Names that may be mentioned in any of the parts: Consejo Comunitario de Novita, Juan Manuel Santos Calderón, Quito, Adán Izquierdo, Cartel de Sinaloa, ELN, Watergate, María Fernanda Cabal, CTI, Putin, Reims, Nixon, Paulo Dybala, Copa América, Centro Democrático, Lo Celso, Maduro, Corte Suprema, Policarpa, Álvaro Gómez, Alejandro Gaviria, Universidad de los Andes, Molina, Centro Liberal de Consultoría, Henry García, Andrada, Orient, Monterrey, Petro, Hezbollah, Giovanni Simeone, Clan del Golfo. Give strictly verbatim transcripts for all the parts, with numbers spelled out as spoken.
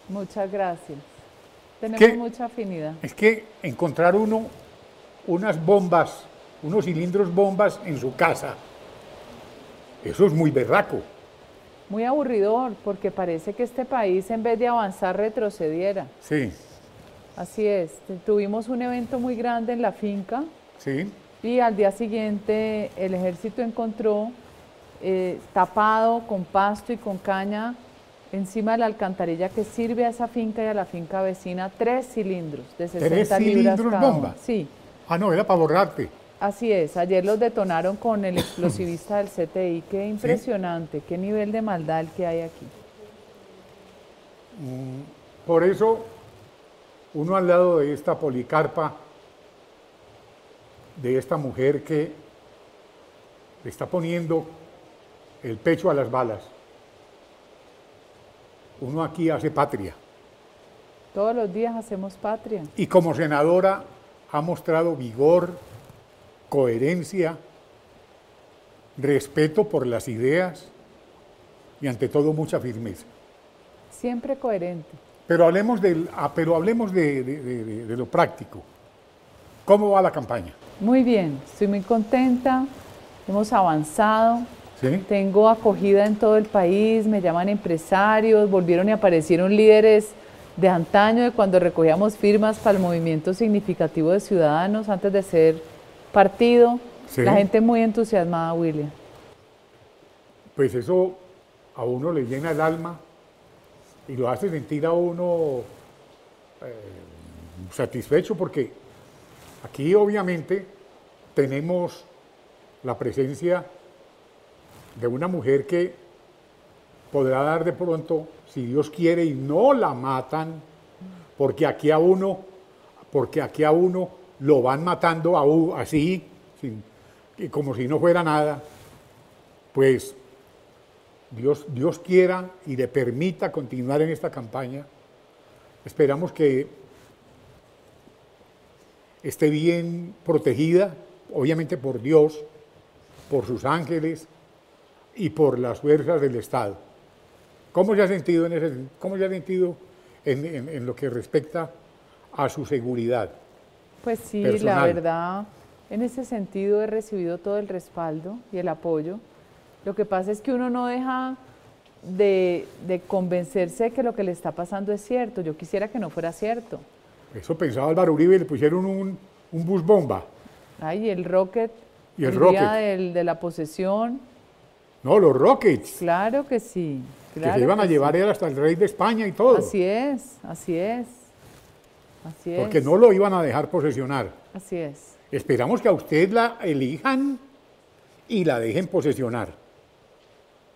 Muchas gracias. Tenemos que, mucha afinidad. Es que encontrar uno unas bombas, unos cilindros bombas en su casa, eso es muy berraco. Muy aburridor, porque parece que este país en vez de avanzar retrocediera. Sí. Así es. Tuvimos un evento muy grande en la finca. Sí. Y al día siguiente el ejército encontró eh, tapado con pasto y con caña encima de la alcantarilla que sirve a esa finca y a la finca vecina tres cilindros de sesenta libras cada uno. ¿Bomba? Sí. Ah, no, era para borrarte. Así es, ayer los detonaron con el explosivista del C T I, qué impresionante, ¿sí? Qué nivel de maldad el que hay aquí. Por eso, uno al lado de esta Policarpa, de esta mujer que le está poniendo el pecho a las balas, uno aquí hace patria. Todos los días hacemos patria. Y como senadora ha mostrado vigor, coherencia, respeto por las ideas y ante todo mucha firmeza. Siempre coherente. Pero hablemos, del, ah, pero hablemos de, de, de, de lo práctico. ¿Cómo va la campaña? Muy bien, estoy muy contenta, hemos avanzado, ¿sí? Tengo acogida en todo el país, me llaman empresarios, volvieron y aparecieron líderes de antaño, de cuando recogíamos firmas para el movimiento significativo de ciudadanos antes de ser partido, sí. La gente muy entusiasmada, William. Pues eso a uno le llena el alma y lo hace sentir a uno eh, satisfecho porque aquí obviamente tenemos la presencia de una mujer que podrá dar de pronto, si Dios quiere, y no la matan, porque aquí a uno, porque aquí a uno lo van matando a, así, sin, como si no fuera nada, pues Dios, Dios quiera y le permita continuar en esta campaña. Esperamos que esté bien protegida, obviamente por Dios, por sus ángeles y por las fuerzas del Estado. ¿Cómo se ha sentido en, ese, cómo se ha sentido en, en, en lo que respecta a su seguridad? Pues sí, personal. La verdad, en ese sentido he recibido todo el respaldo y el apoyo. Lo que pasa es que uno no deja de, de convencerse de que lo que le está pasando es cierto. Yo quisiera que no fuera cierto. Eso pensaba Álvaro Uribe, le pusieron un, un bus bomba. Ay, y el rocket. Y el, el rocket. Día del, de la posesión. No, los rockets. Claro que sí. Claro que se iban que a llevar sí. él hasta el rey de España y todo. Así es, así es. Así es. Porque no lo iban a dejar posesionar. Así es. Esperamos que a usted la elijan y la dejen posesionar.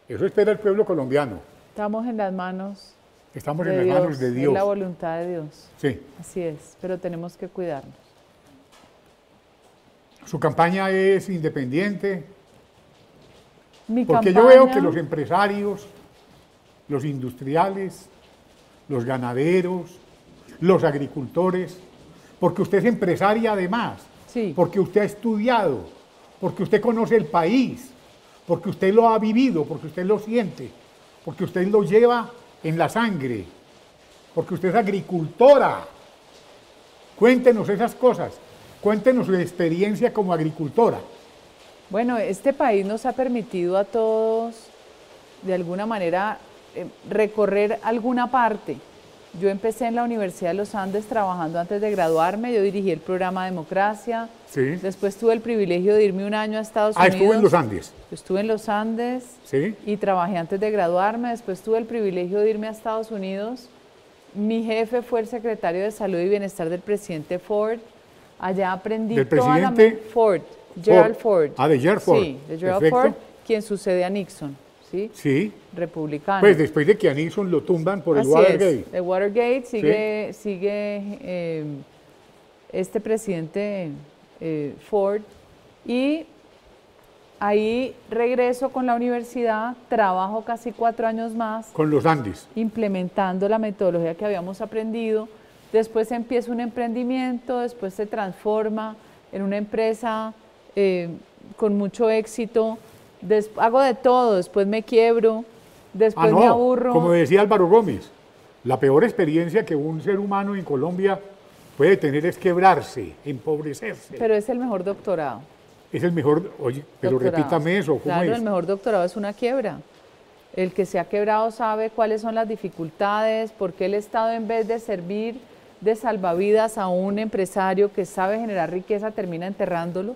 Eso espera el pueblo colombiano. Estamos en las manos. Estamos en las manos de Dios. Es la voluntad de Dios. Sí. Así es, pero tenemos que cuidarnos. Su campaña es independiente. Mi Porque campaña... yo veo que los empresarios, los industriales, los ganaderos, los agricultores, porque usted es empresaria además, sí. porque usted ha estudiado, porque usted conoce el país, porque usted lo ha vivido, porque usted lo siente, porque usted lo lleva en la sangre, porque usted es agricultora. Cuéntenos esas cosas, cuéntenos su experiencia como agricultora. Bueno, este país nos ha permitido a todos, de alguna manera, eh, recorrer alguna parte. Yo empecé en la Universidad de los Andes trabajando antes de graduarme, yo dirigí el programa Democracia, sí. después tuve el privilegio de irme un año a Estados ah, Unidos. Ah, estuve en los Andes. Yo estuve en los Andes sí. y trabajé antes de graduarme, después tuve el privilegio de irme a Estados Unidos. Mi jefe fue el secretario de Salud y Bienestar del presidente Ford, allá aprendí del toda la... Ford. Gerald Ford. Ford. Ah, de Gerald Ford. Sí, de Gerald Ford, quien sucede a Nixon, ¿sí? Sí. Republicano. Pues después de que a Nixon lo tumban por Así el Watergate. Es. El Watergate sigue, sí. sigue eh, este presidente eh, Ford y ahí regreso con la universidad, trabajo casi cuatro años más. Con los Andes. Implementando la metodología que habíamos aprendido. Después empieza un emprendimiento, después se transforma en una empresa... Eh, con mucho éxito, Des hago de todo, después me quiebro, después ah, no. me aburro. Como decía Álvaro Gómez, la peor experiencia que un ser humano en Colombia puede tener es quebrarse, empobrecerse. Pero es el mejor doctorado. Es el mejor, oye, pero doctorado. repítame eso, ¿cómo claro, es? El mejor doctorado es una quiebra. El que se ha quebrado sabe cuáles son las dificultades, por qué el Estado en vez de servir de salvavidas a un empresario que sabe generar riqueza termina enterrándolo.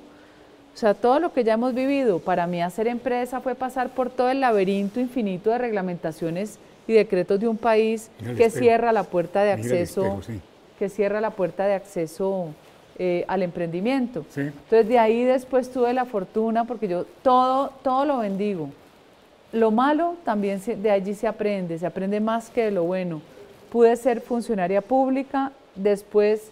O sea, todo lo que ya hemos vivido, para mí hacer empresa fue pasar por todo el laberinto infinito de reglamentaciones y decretos de un país que cierra la puerta de acceso, que cierra la puerta de acceso eh, al emprendimiento. Sí. Entonces de ahí después tuve la fortuna, porque yo todo, todo lo bendigo. Lo malo también se, de allí se aprende, se aprende más que de lo bueno. Pude ser funcionaria pública, después...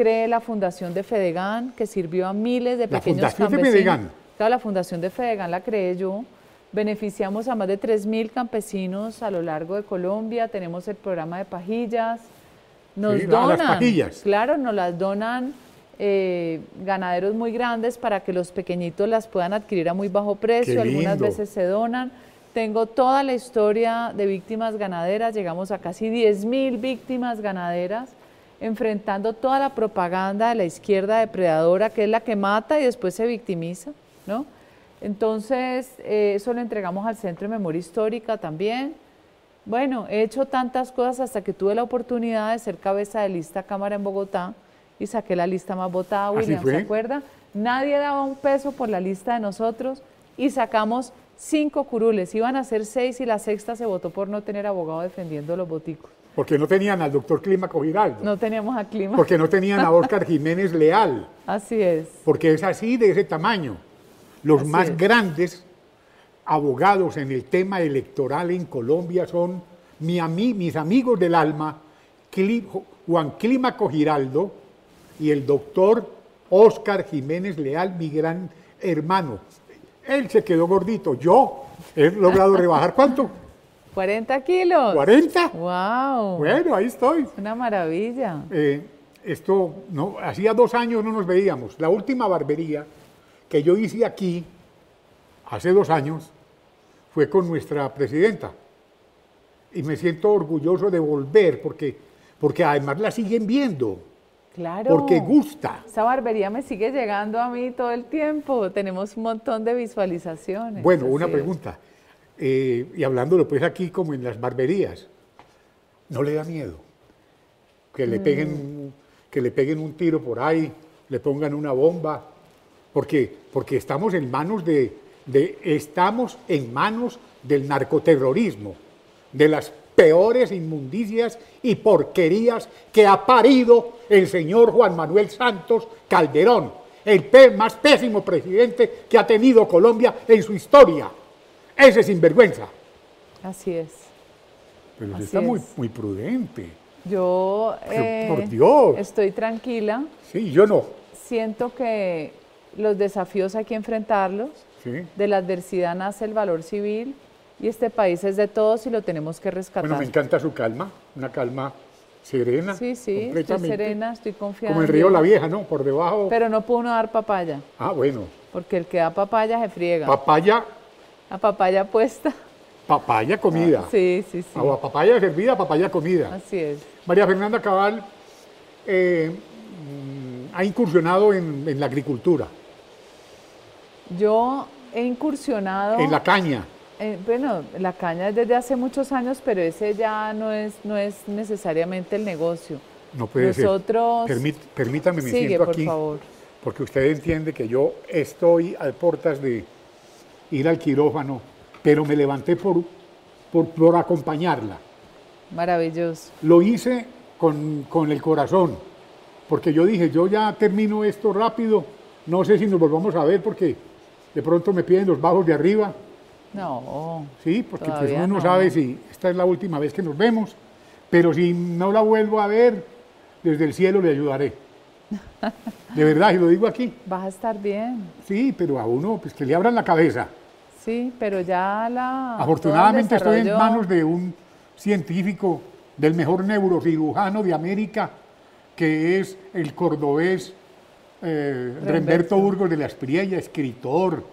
creé la Fundación de Fedegán, que sirvió a miles de pequeños campesinos. ¿La Fundación de Fedegán? Claro, la Fundación de Fedegán la creé yo. Beneficiamos a más de tres mil campesinos a lo largo de Colombia. Tenemos el programa de pajillas. Nos sí, donan. Las pajillas. Claro, nos las donan eh, ganaderos muy grandes para que los pequeñitos las puedan adquirir a muy bajo precio. Algunas veces se donan. Tengo toda la historia de víctimas ganaderas. Llegamos a casi diez mil víctimas ganaderas, enfrentando toda la propaganda de la izquierda depredadora, que es la que mata y después se victimiza, ¿no? Entonces, eh, eso lo entregamos al Centro de Memoria Histórica también. Bueno, he hecho tantas cosas hasta que tuve la oportunidad de ser cabeza de lista Cámara en Bogotá y saqué la lista más votada, William, ¿se acuerda? Nadie daba un peso por la lista de nosotros y sacamos cinco curules. Iban a ser seis y la sexta se votó por no tener abogado defendiendo los boticos. Porque no tenían al doctor Clímaco Giraldo. No teníamos a Clímaco. Porque no tenían a Óscar Jiménez Leal. Así es. Porque es así, de ese tamaño. Los así más es. grandes abogados en el tema electoral en Colombia son mi ami, mis amigos del alma, Cli, Juan Clímaco Giraldo y el doctor Óscar Jiménez Leal, mi gran hermano. Él se quedó gordito. Yo he logrado rebajar, ¿cuánto? cuarenta kilos. ¿cuarenta? ¡Wow! Bueno, ahí estoy. Una maravilla. Eh, esto, no, hacía dos años no nos veíamos. La última barbería que yo hice aquí, hace dos años, fue con nuestra presidenta. Y me siento orgulloso de volver, porque, porque además la siguen viendo. Claro. Porque gusta. Esa barbería me sigue llegando a mí todo el tiempo. Tenemos un montón de visualizaciones. Bueno, una pregunta. Es. eh, y hablándolo pues aquí como en las barberías, no le da miedo que le peguen, mm. que le peguen un tiro por ahí, le pongan una bomba, porque, porque estamos en manos de, de estamos en manos del narcoterrorismo, de las peores inmundicias y porquerías que ha parido el señor Juan Manuel Santos Calderón, el pe- más pésimo presidente que ha tenido Colombia en su historia. Ese sinvergüenza. Así es. Pero usted está muy, muy prudente. Yo, eh, por Dios, estoy tranquila. Sí, yo no. Siento que los desafíos hay que enfrentarlos. Sí. De la adversidad nace el valor civil y este país es de todos y lo tenemos que rescatar. Bueno, me encanta su calma, una calma serena. Sí, sí, estoy serena, estoy confiada. Como el río La Vieja, ¿no? Por debajo. Pero no puedo uno dar papaya. Ah, bueno. Porque el que da papaya se friega. Papaya. A papaya puesta. Papaya comida. Ah, sí, sí, sí. O a papaya servida, papaya comida. Así es. María Fernanda Cabal eh, ha incursionado en, en la agricultura. Yo he incursionado... En la caña. Eh, bueno, la caña desde hace muchos años, pero ese ya no es, no es necesariamente el negocio. No puede Nosotros... ser. Permí, permítame, me Sigue, siento por aquí. Favor. Porque usted entiende que yo estoy a puertas de ir al quirófano, pero me levanté por, por, por acompañarla. Maravilloso. Lo hice con, con el corazón, porque yo dije, yo ya termino esto rápido, no sé si nos volvamos a ver porque de pronto me piden los bajos de arriba. No. Sí, porque pues uno no sabe si esta es la última vez que nos vemos, pero si no la vuelvo a ver, desde el cielo le ayudaré. De verdad, y lo digo aquí. Vas a estar bien. Sí, pero a uno, pues que le abran la cabeza. Sí, pero ya la... Afortunadamente estoy en manos de un científico, del mejor neurocirujano de América, que es el cordobés eh, Renberto Burgos de la Espriella, escritor,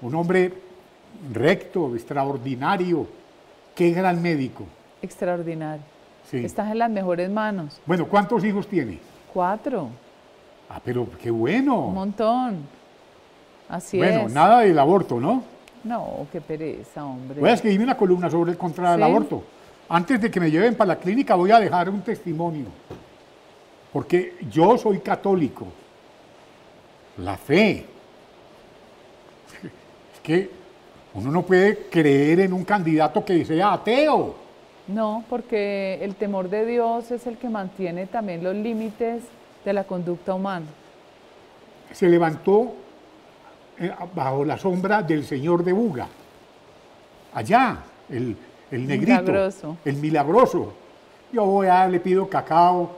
un hombre recto, extraordinario. Qué gran médico. Extraordinario. Sí. Estás en las mejores manos. Bueno, ¿cuántos hijos tiene? Cuatro. Ah, pero qué bueno. Un montón. Así bueno, es. Bueno, nada del aborto, ¿no? No, qué pereza, hombre. Voy a escribir una columna sobre el contra del ¿Sí? aborto. Antes de que me lleven para la clínica voy a dejar un testimonio. Porque yo soy católico. La fe. Es que uno no puede creer en un candidato que sea ateo. No, porque el temor de Dios es el que mantiene también los límites de la conducta humana. Se levantó bajo la sombra del señor de Buga. Allá, el, el negrito. Milagroso. El milagroso. Yo voy a, le pido cacao.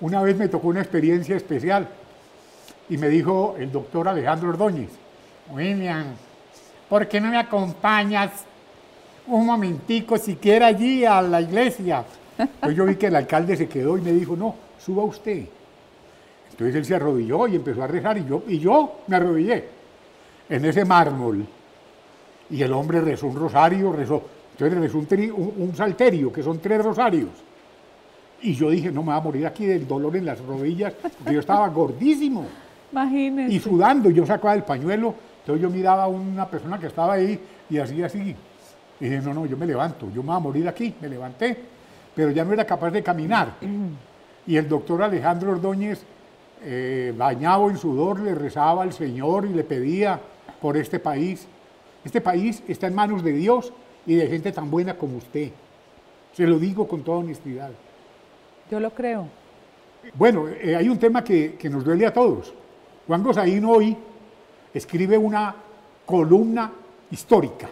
Una vez me tocó una experiencia especial y me dijo el doctor Alejandro Ordóñez, William, ¿por qué no me acompañas un momentico siquiera allí a la iglesia? Entonces yo vi que el alcalde se quedó y me dijo, no, suba usted. Entonces él se arrodilló y empezó a rezar y yo, y yo me arrodillé en ese mármol, y el hombre rezó un rosario, rezó, entonces rezó un, tri, un, un salterio, que son tres rosarios, y yo dije, no me voy a morir aquí del dolor en las rodillas, porque yo estaba gordísimo, imagínese, y sudando, yo sacaba el pañuelo, entonces yo miraba a una persona que estaba ahí, y así, así, y dije, no, no, yo me levanto, yo me voy a morir aquí, me levanté, pero ya no era capaz de caminar, y el doctor Alejandro Ordóñez, eh, bañado en sudor, le rezaba al Señor y le pedía, por este país. Este país está en manos de Dios y de gente tan buena como usted. Se lo digo con toda honestidad. Yo lo creo. Bueno, eh, hay un tema que, que nos duele a todos. Juan Gosaín hoy escribe una columna histórica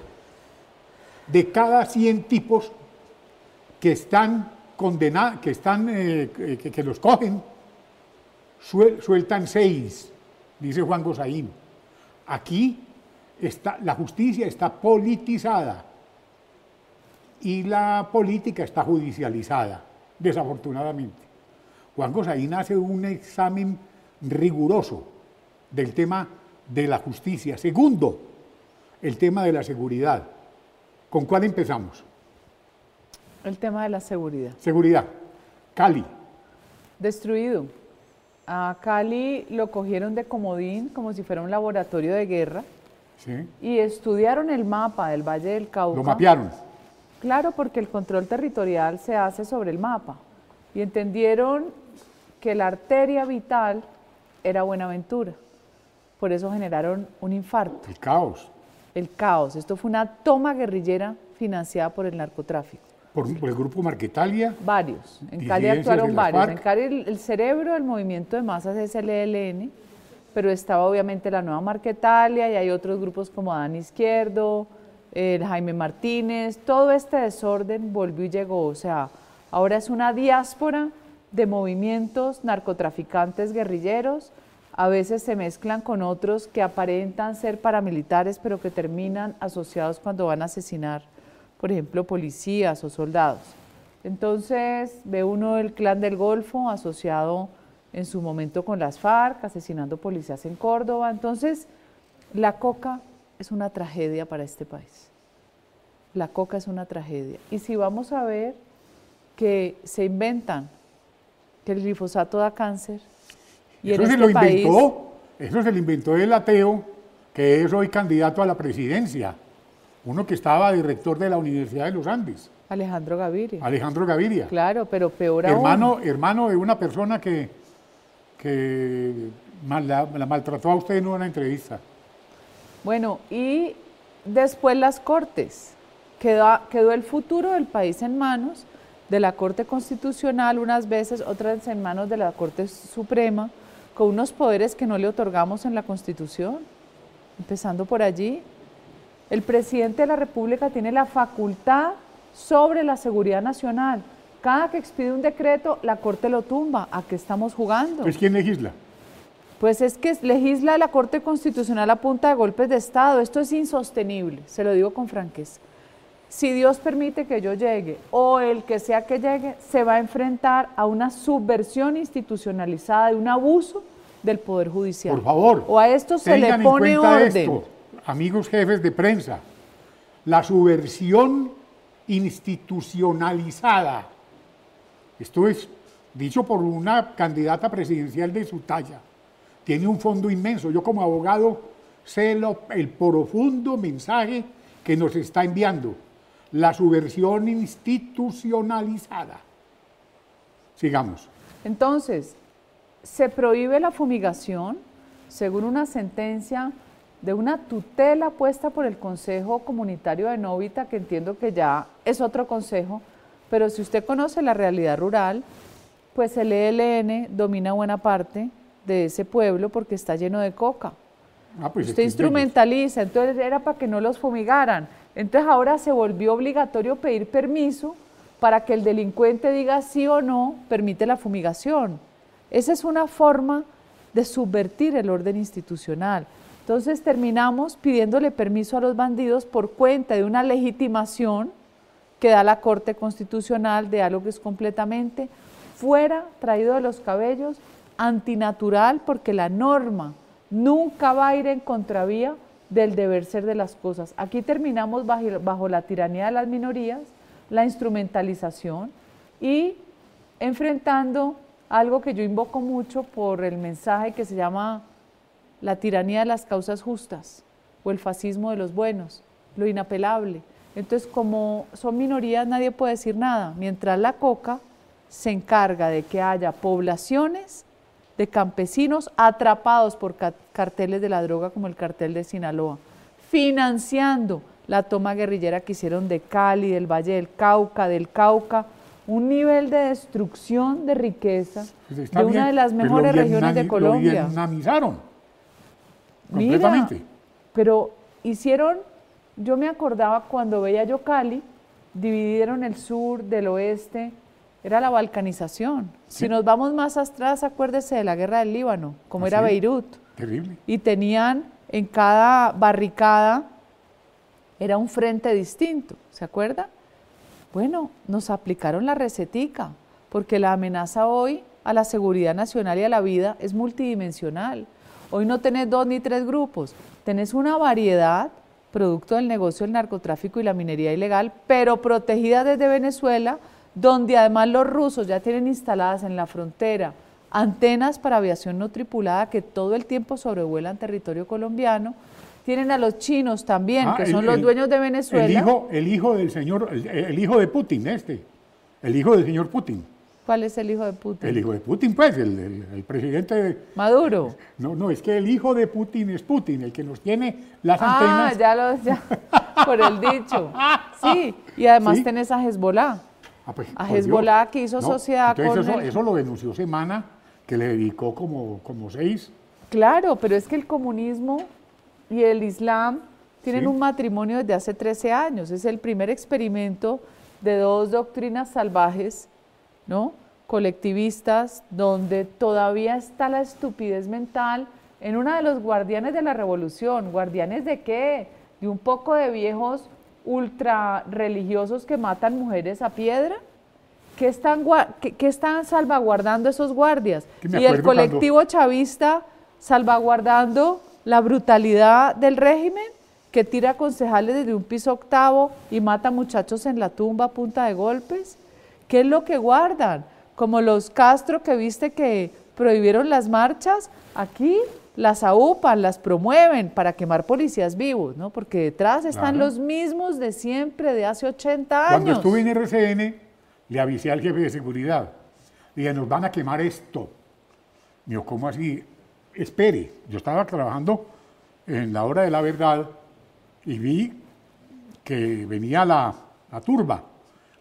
de cada cien tipos que están condenados, que, están, eh, que, que los cogen, suel, sueltan seis, dice Juan Gosaín. Aquí está, la justicia está politizada y la política está judicializada, desafortunadamente. Juan Gosaín hace un examen riguroso del tema de la justicia. Segundo, el tema de la seguridad. ¿Con cuál empezamos? El tema de la seguridad. Seguridad. Cali. Destruido. A Cali lo cogieron de comodín, como si fuera un laboratorio de guerra, sí, y estudiaron el mapa del Valle del Cauca. ¿Lo mapearon? Claro, porque el control territorial se hace sobre el mapa. Y entendieron que la arteria vital era Buenaventura. Por eso generaron un infarto. El caos. El caos. Esto fue una toma guerrillera financiada por el narcotráfico. ¿Por, por el grupo Marquetalia? Varios. En Cali actuaron varios. Farc. En Cali el, el cerebro del movimiento de masas es el E L N, pero estaba obviamente la Nueva Marquetalia y hay otros grupos como Adán Izquierdo, el Jaime Martínez. Todo este desorden volvió y llegó. O sea, ahora es una diáspora de movimientos narcotraficantes guerrilleros. A veces se mezclan con otros que aparentan ser paramilitares, pero que terminan asociados cuando van a asesinar, por ejemplo, policías o soldados. Entonces, ve uno el Clan del Golfo asociado en su momento con las Farc, asesinando policías en Córdoba. Entonces, la coca es una tragedia para este país. La coca es una tragedia. Y si vamos a ver que se inventan que el glifosato da cáncer, y eso, en se este lo país... inventó, eso se lo inventó el ateo, que es hoy candidato a la presidencia, uno que estaba director de la Universidad de los Andes. Alejandro Gaviria. Alejandro Gaviria. Claro, pero peor hermano, aún. Hermano de una persona que, que mal, la, la maltrató a usted en una entrevista. Bueno, y después las Cortes. Quedó, quedó el futuro del país en manos de la Corte Constitucional unas veces, otras en manos de la Corte Suprema, con unos poderes que no le otorgamos en la Constitución, empezando por allí. El presidente de la República tiene la facultad sobre la seguridad nacional. Cada que expide un decreto, la Corte lo tumba. ¿A qué estamos jugando? Pues ¿quién legisla? Pues es que legisla la Corte Constitucional a punta de golpes de Estado. Esto es insostenible, se lo digo con franqueza. Si Dios permite que yo llegue, o el que sea que llegue, se va a enfrentar a una subversión institucionalizada, de un abuso del Poder Judicial. Por favor. O a esto se le pone orden. Esto, amigos jefes de prensa, la subversión institucionalizada. Esto es dicho por una candidata presidencial de su talla. Tiene un fondo inmenso. Yo como abogado sé lo, el profundo mensaje que nos está enviando. La subversión institucionalizada. Sigamos. Entonces, se prohíbe la fumigación según una sentencia de una tutela puesta por el Consejo Comunitario de Novita, que entiendo que ya es otro consejo, pero si usted conoce la realidad rural, pues el E L N domina buena parte de ese pueblo porque está lleno de coca. Ah, pues usted instrumentaliza, entonces era para que no los fumigaran. Entonces ahora se volvió obligatorio pedir permiso para que el delincuente diga sí o no, permite la fumigación. Esa es una forma de subvertir el orden institucional. Entonces terminamos pidiéndole permiso a los bandidos por cuenta de una legitimación que da la Corte Constitucional de algo que es completamente fuera, traído de los cabellos, antinatural, porque la norma nunca va a ir en contravía del deber ser de las cosas. Aquí terminamos bajo, bajo la tiranía de las minorías, la instrumentalización y enfrentando algo que yo invoco mucho por el mensaje que se llama la tiranía de las causas justas o el fascismo de los buenos, lo inapelable. Entonces, como son minorías, nadie puede decir nada, mientras la coca se encarga de que haya poblaciones de campesinos atrapados por carteles de la droga como el cartel de Sinaloa, financiando la toma guerrillera que hicieron de Cali, del Valle del Cauca, del Cauca, un nivel de destrucción de riqueza pues de bien, una de las mejores regiones de Colombia. Lo vietnamizaron completamente. Mira, pero hicieron, yo me acordaba cuando veía yo Cali, dividieron el sur del oeste, era la balcanización. Sí. Si nos vamos más atrás, acuérdese de la guerra del Líbano, como ah, era sí. Beirut. Terrible. Y tenían en cada barricada, era un frente distinto, ¿se acuerda? Bueno, nos aplicaron la recetica, porque la amenaza hoy a la seguridad nacional y a la vida es multidimensional. Hoy no tenés dos ni tres grupos, tenés una variedad, producto del negocio del narcotráfico y la minería ilegal, pero protegida desde Venezuela, donde además los rusos ya tienen instaladas en la frontera antenas para aviación no tripulada que todo el tiempo sobrevuelan territorio colombiano, Tienen a los chinos también, ah, que son el, los dueños de Venezuela. El hijo, el hijo del señor, el, el hijo de Putin, este, el hijo del señor Putin. ¿Cuál es el hijo de Putin? El hijo de Putin, pues, el, el, el presidente... De, ¿Maduro? No, no, es que el hijo de Putin es Putin, el que nos tiene las ah, antenas... Ah, ya lo... Ya, por el dicho. Sí, y además ¿Sí? tenés a Hezbollah. Ah, pues, a Hezbollah Dios. que hizo no, sociedad con... Eso, el... eso lo denunció Semana, que le dedicó como, como seis. Claro, pero es que el comunismo y el Islam tienen sí. un matrimonio desde hace trece años. Es el primer experimento de dos doctrinas salvajes, ¿no? colectivistas, donde todavía está la estupidez mental en uno de los guardianes de la revolución. ¿Guardianes de qué? De un poco de viejos ultra religiosos que matan mujeres a piedra. ¿Qué están, qué, qué están salvaguardando esos guardias? Y el colectivo cuando... chavista salvaguardando la brutalidad del régimen, que tira concejales desde un piso octavo y mata muchachos en la tumba a punta de golpes. ¿Qué es lo que guardan? Como los Castro, que viste que prohibieron las marchas, aquí las aupan, las promueven para quemar policías vivos, ¿no? Porque detrás están claro. los mismos de siempre, de hace ochenta años. Cuando estuve en R C N, le avisé al jefe de seguridad, y dije, nos van a quemar esto. Me dijo, ¿cómo así? Espere, yo estaba trabajando en la hora de la verdad y vi que venía la, la turba.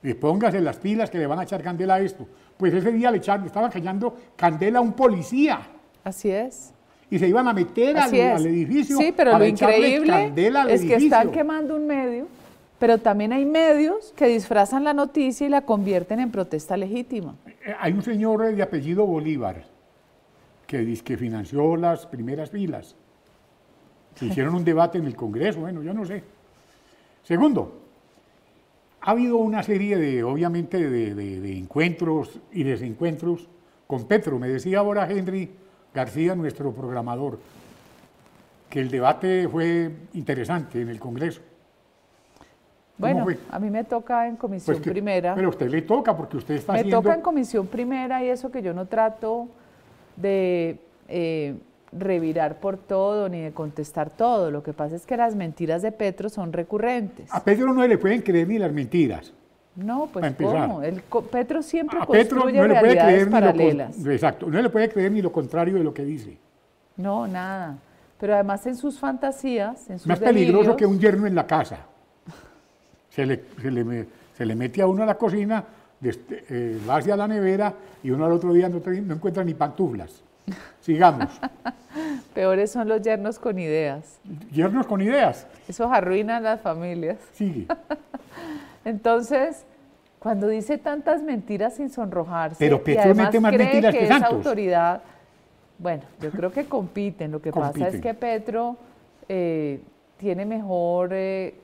Y póngase las pilas que le van a echar candela a esto. Pues ese día le echaron, estaban callando candela a un policía. Así es. Y se iban a meter al, al edificio. Sí, pero lo increíble es que están quemando un medio, pero también hay medios que disfrazan la noticia y la convierten en protesta legítima. Hay un señor de apellido Bolívar que dice que financió las primeras filas. Se hicieron un debate en el Congreso, bueno, yo no sé. Segundo, ha habido una serie de, obviamente, de, de, de encuentros y desencuentros con Petro. Me decía ahora Henry García, nuestro programador, que el debate fue interesante en el Congreso. Bueno, fue? a mí me toca en comisión pues que, primera. Pero a usted le toca porque usted está me haciendo... Me toca en comisión primera y eso que yo no trato de eh, revirar por todo ni de contestar todo. Lo que pasa es que las mentiras de Petro son recurrentes. A Petro no le pueden creer ni las mentiras. No, pues ¿cómo? El, Petro siempre a construye Petro no realidades paralelas. Lo, exacto, no le puede creer ni lo contrario de lo que dice. No, nada. Pero además en sus fantasías, en sus Más delirios, peligroso que un yerno en la casa. Se le, se le, se le mete a uno a la cocina... Desde, eh, va hacia la nevera y uno al otro día no, no encuentra ni pantuflas. Sigamos. Peores son los yernos con ideas. Yernos con ideas. Eso arruina a las familias. Sigue. Entonces, cuando dice tantas mentiras sin sonrojarse, pero y además cree más mentiras que, que es autoridad, bueno, yo creo que compiten. Lo que compiten. pasa es que Petro eh, tiene mejor eh,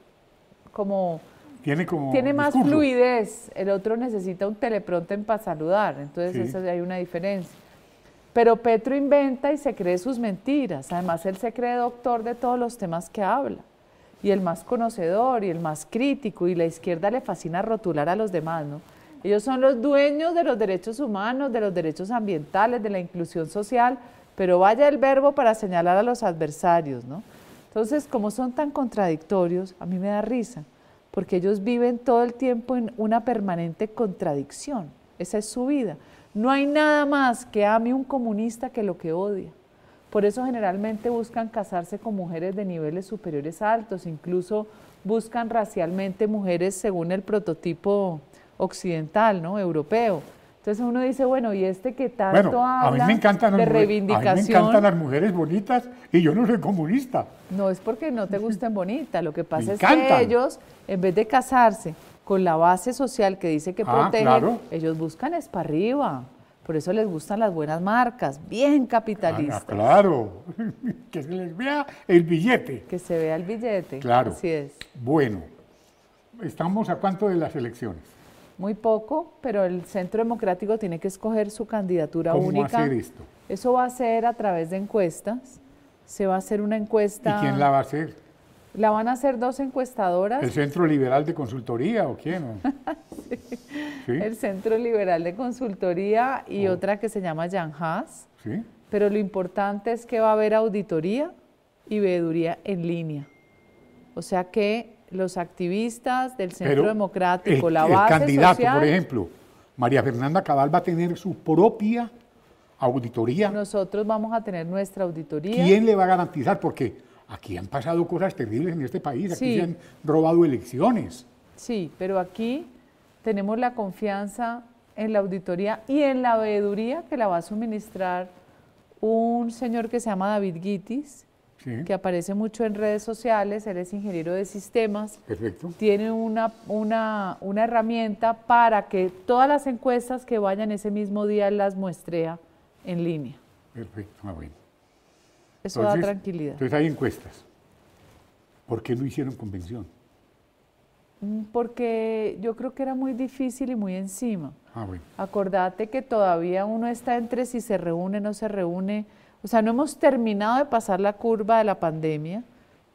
como... Tiene, como Tiene más discurso. fluidez, el otro necesita un teleprompter para saludar, entonces sí. eso, hay una diferencia. Pero Petro inventa y se cree sus mentiras, además él se cree doctor de todos los temas que habla, y el más conocedor, y el más crítico, y la izquierda le fascina rotular a los demás, ¿no? Ellos son los dueños de los derechos humanos, de los derechos ambientales, de la inclusión social, pero vaya el verbo para señalar a los adversarios, ¿no? Entonces, como son tan contradictorios, a mí me da risa, porque ellos viven todo el tiempo en una permanente contradicción. Esa es su vida. No hay nada más que ame un comunista que lo que odia. Por eso generalmente buscan casarse con mujeres de niveles superiores altos, incluso buscan racialmente mujeres según el prototipo occidental, ¿no? europeo. Entonces uno dice, bueno, ¿y este que tanto bueno, habla a mí me de reivindicación? A mí me encantan las mujeres bonitas y yo no soy comunista. No, es porque no te gusten bonitas. Lo que pasa me es encantan. que ellos, en vez de casarse con la base social que dice que ah, protegen, claro. ellos buscan es para arriba. Por eso les gustan las buenas marcas, bien capitalistas. Ah, claro, que se les vea el billete. Que se vea el billete, claro. Así es. Bueno, ¿estamos a cuánto de las elecciones? Muy poco, pero el Centro Democrático tiene que escoger su candidatura única. ¿Cómo va a hacer esto? Eso va a ser a través de encuestas. Se va a hacer una encuesta... ¿Y quién la va a hacer? La van a hacer dos encuestadoras. ¿El Centro Liberal de Consultoría o quién? sí. sí, el Centro Liberal de Consultoría y oh. otra que se llama Yanjas. Sí. Pero lo importante es que va a haber auditoría y veeduría en línea. O sea que los activistas del Centro Pero Democrático, el, la base el candidato, social, por ejemplo, María Fernanda Cabal va a tener su propia auditoría. Nosotros vamos a tener nuestra auditoría. ¿Quién le va a garantizar? Porque aquí han pasado cosas terribles en este país, aquí sí. se han robado elecciones. Sí, pero aquí tenemos la confianza en la auditoría y en la veeduría que la va a suministrar un señor que se llama David Guitis, sí. que aparece mucho en redes sociales, él es ingeniero de sistemas. Perfecto. Tiene una, una, una herramienta para que todas las encuestas que vayan ese mismo día las muestrea en línea. Perfecto, ah, bueno. Eso entonces, da tranquilidad. Entonces hay encuestas. ¿Por qué no hicieron convención? Porque yo creo que era muy difícil y muy encima. Ah, bueno. Acordate que todavía uno está entre si se reúne, no se reúne. O sea, no hemos terminado de pasar la curva de la pandemia.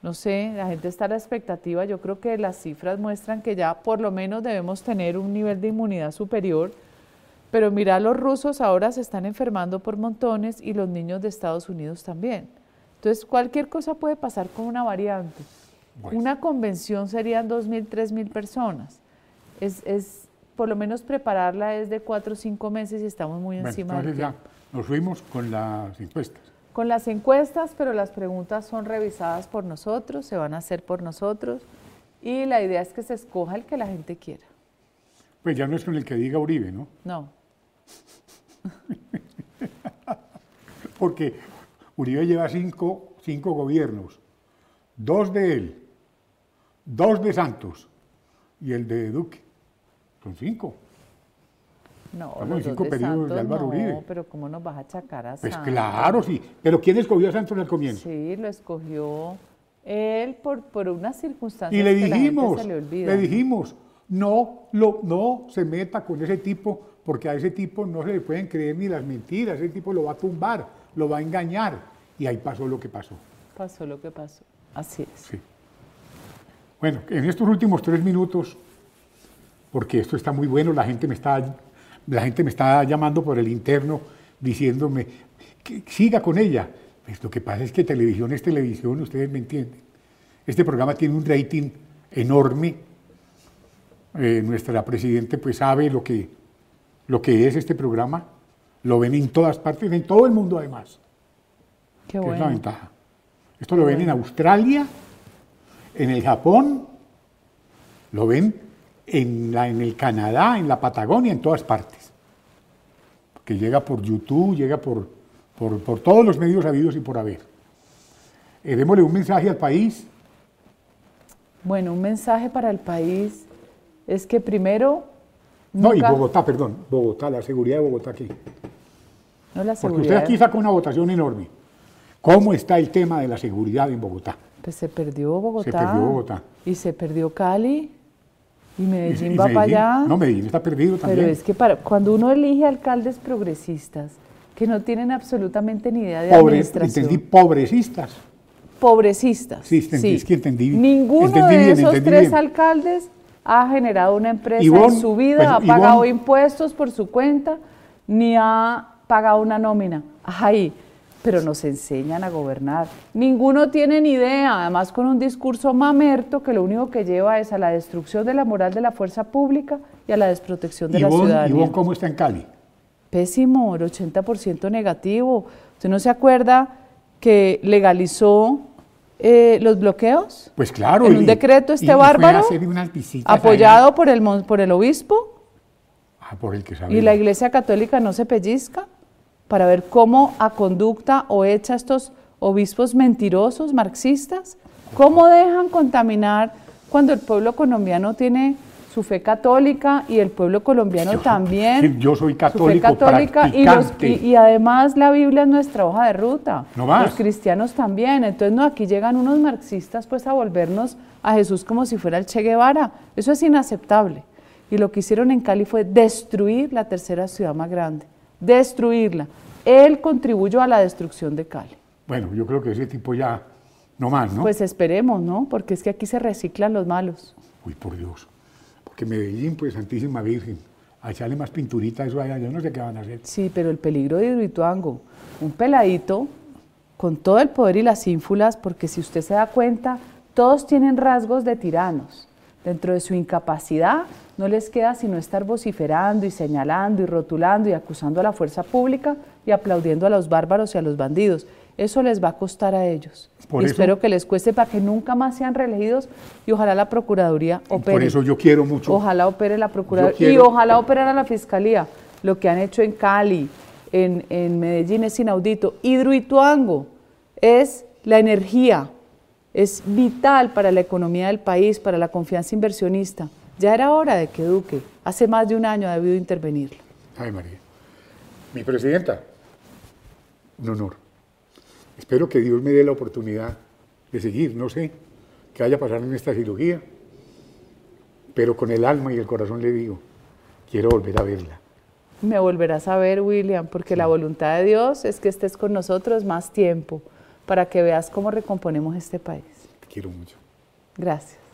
No sé, la gente está a la expectativa. Yo creo que las cifras muestran que ya por lo menos debemos tener un nivel de inmunidad superior. Pero mira, los rusos ahora se están enfermando por montones y los niños de Estados Unidos también. Entonces, cualquier cosa puede pasar con una variante. Bueno. Una convención serían dos mil, tres mil personas. Es, es, por lo menos prepararla es de cuatro o cinco meses y estamos muy bueno, encima de ya nos fuimos con las encuestas. Con las encuestas, pero las preguntas son revisadas por nosotros, se van a hacer por nosotros y la idea es que se escoja el que la gente quiera. Pues ya no es con el que diga Uribe, ¿no? No. Porque Uribe lleva cinco, cinco gobiernos, dos de él, dos de Santos y el de Duque. Son cinco. No, los cinco dos de Santos de Álvaro no, Uribe. Pero ¿cómo nos vas a achacar a Santos? Pues claro, sí. ¿Pero quién escogió a Santos al comienzo? Sí, lo escogió él por, por unas circunstancias y le dijimos, que la gente se le olvida. Le dijimos, no, lo, no se meta con ese tipo, porque a ese tipo no se le pueden creer ni las mentiras, ese tipo lo va a tumbar, lo va a engañar. Y ahí pasó lo que pasó. Pasó lo que pasó. Así es. Sí. Bueno, en estos últimos tres minutos, porque esto está muy bueno, la gente me está, la gente me está llamando por el interno diciéndome que siga con ella. Pues lo que pasa es que televisión es televisión, ustedes me entienden. Este programa tiene un rating enorme. Eh, nuestra presidente pues sabe lo que, lo que es este programa. Lo ven en todas partes, en todo el mundo además. Qué bueno. Es la ventaja. Esto lo ven en Australia, en el Japón, lo ven en, la, en el Canadá, en la Patagonia, en todas partes. Porque llega por YouTube, llega por, por, por todos los medios habidos y por haber. Eh, démosle un mensaje al país. Bueno, un mensaje para el país es que primero... Nunca... No, y Bogotá, perdón, Bogotá, la seguridad de Bogotá aquí. No, la seguridad. Porque usted aquí sacó una votación enorme. ¿Cómo está el tema de la seguridad en Bogotá? Pues se perdió Bogotá. Se perdió Bogotá. Y se perdió Cali. Y Medellín y, y va Medellín, para allá. No, Medellín está perdido también. Pero es que para, cuando uno elige alcaldes progresistas, que no tienen absolutamente ni idea de Pobre, administración. Entendí, pobrecistas. Pobrecistas. Sí, entendí, sí. Es que entendí. Ninguno entendí de bien, esos tres bien. alcaldes ha generado una empresa Ivonne, en su vida, pues, ha pagado Ivonne, impuestos por su cuenta, ni ha pagado una nómina. Ahí. Pero nos enseñan a gobernar. Ninguno tiene ni idea, además con un discurso mamerto que lo único que lleva es a la destrucción de la moral de la fuerza pública y a la desprotección de la ciudadanía. ¿Y vos cómo está en Cali? Pésimo, el ochenta por ciento negativo. ¿Usted no se acuerda que legalizó eh, los bloqueos? Pues claro. En un decreto este bárbaro, apoyado por el, por el obispo. Ah, por el que sabía. Y la Iglesia Católica no se pellizca. Para ver cómo a conducta o hecha estos obispos mentirosos, marxistas, cómo dejan contaminar cuando el pueblo colombiano tiene su fe católica y el pueblo colombiano yo, también. Yo soy católico, católica y, los, y, y además la Biblia es nuestra hoja de ruta. No más. Los cristianos también. Entonces no, aquí llegan unos marxistas pues a volvernos a Jesús como si fuera el Che Guevara. Eso es inaceptable. Y lo que hicieron en Cali fue destruir la tercera ciudad más grande. Destruirla. Él contribuyó a la destrucción de Cali. Bueno, yo creo que ese tipo ya no más, ¿no? Pues esperemos, ¿no? Porque es que aquí se reciclan los malos. Uy, por Dios. Porque Medellín, pues, Santísima Virgen, a echarle más pinturita a eso allá, yo no sé qué van a hacer. Sí, pero el peligro de Hidroituango, un peladito con todo el poder y las ínfulas, porque si usted se da cuenta, todos tienen rasgos de tiranos. Dentro de su incapacidad no les queda sino estar vociferando y señalando y rotulando y acusando a la fuerza pública y aplaudiendo a los bárbaros y a los bandidos. Eso les va a costar a ellos. Por eso, espero que les cueste para que nunca más sean reelegidos y ojalá la Procuraduría opere. Por eso yo quiero mucho. Ojalá opere la Procuraduría quiero, y ojalá pero... operara la Fiscalía. Lo que han hecho en Cali, en, en Medellín es inaudito. Hidroituango es la energía, es vital para la economía del país, para la confianza inversionista. Ya era hora de que Duque, hace más de un año, ha debido intervenirlo. Ay, María. Mi presidenta, un honor. Espero que Dios me dé la oportunidad de seguir, no sé, qué vaya a pasar en esta cirugía, pero con el alma y el corazón le digo, quiero volver a verla. Me volverás a ver, William, porque sí, la voluntad de Dios es que estés con nosotros más tiempo, para que veas cómo recomponemos este país. Te quiero mucho. Gracias.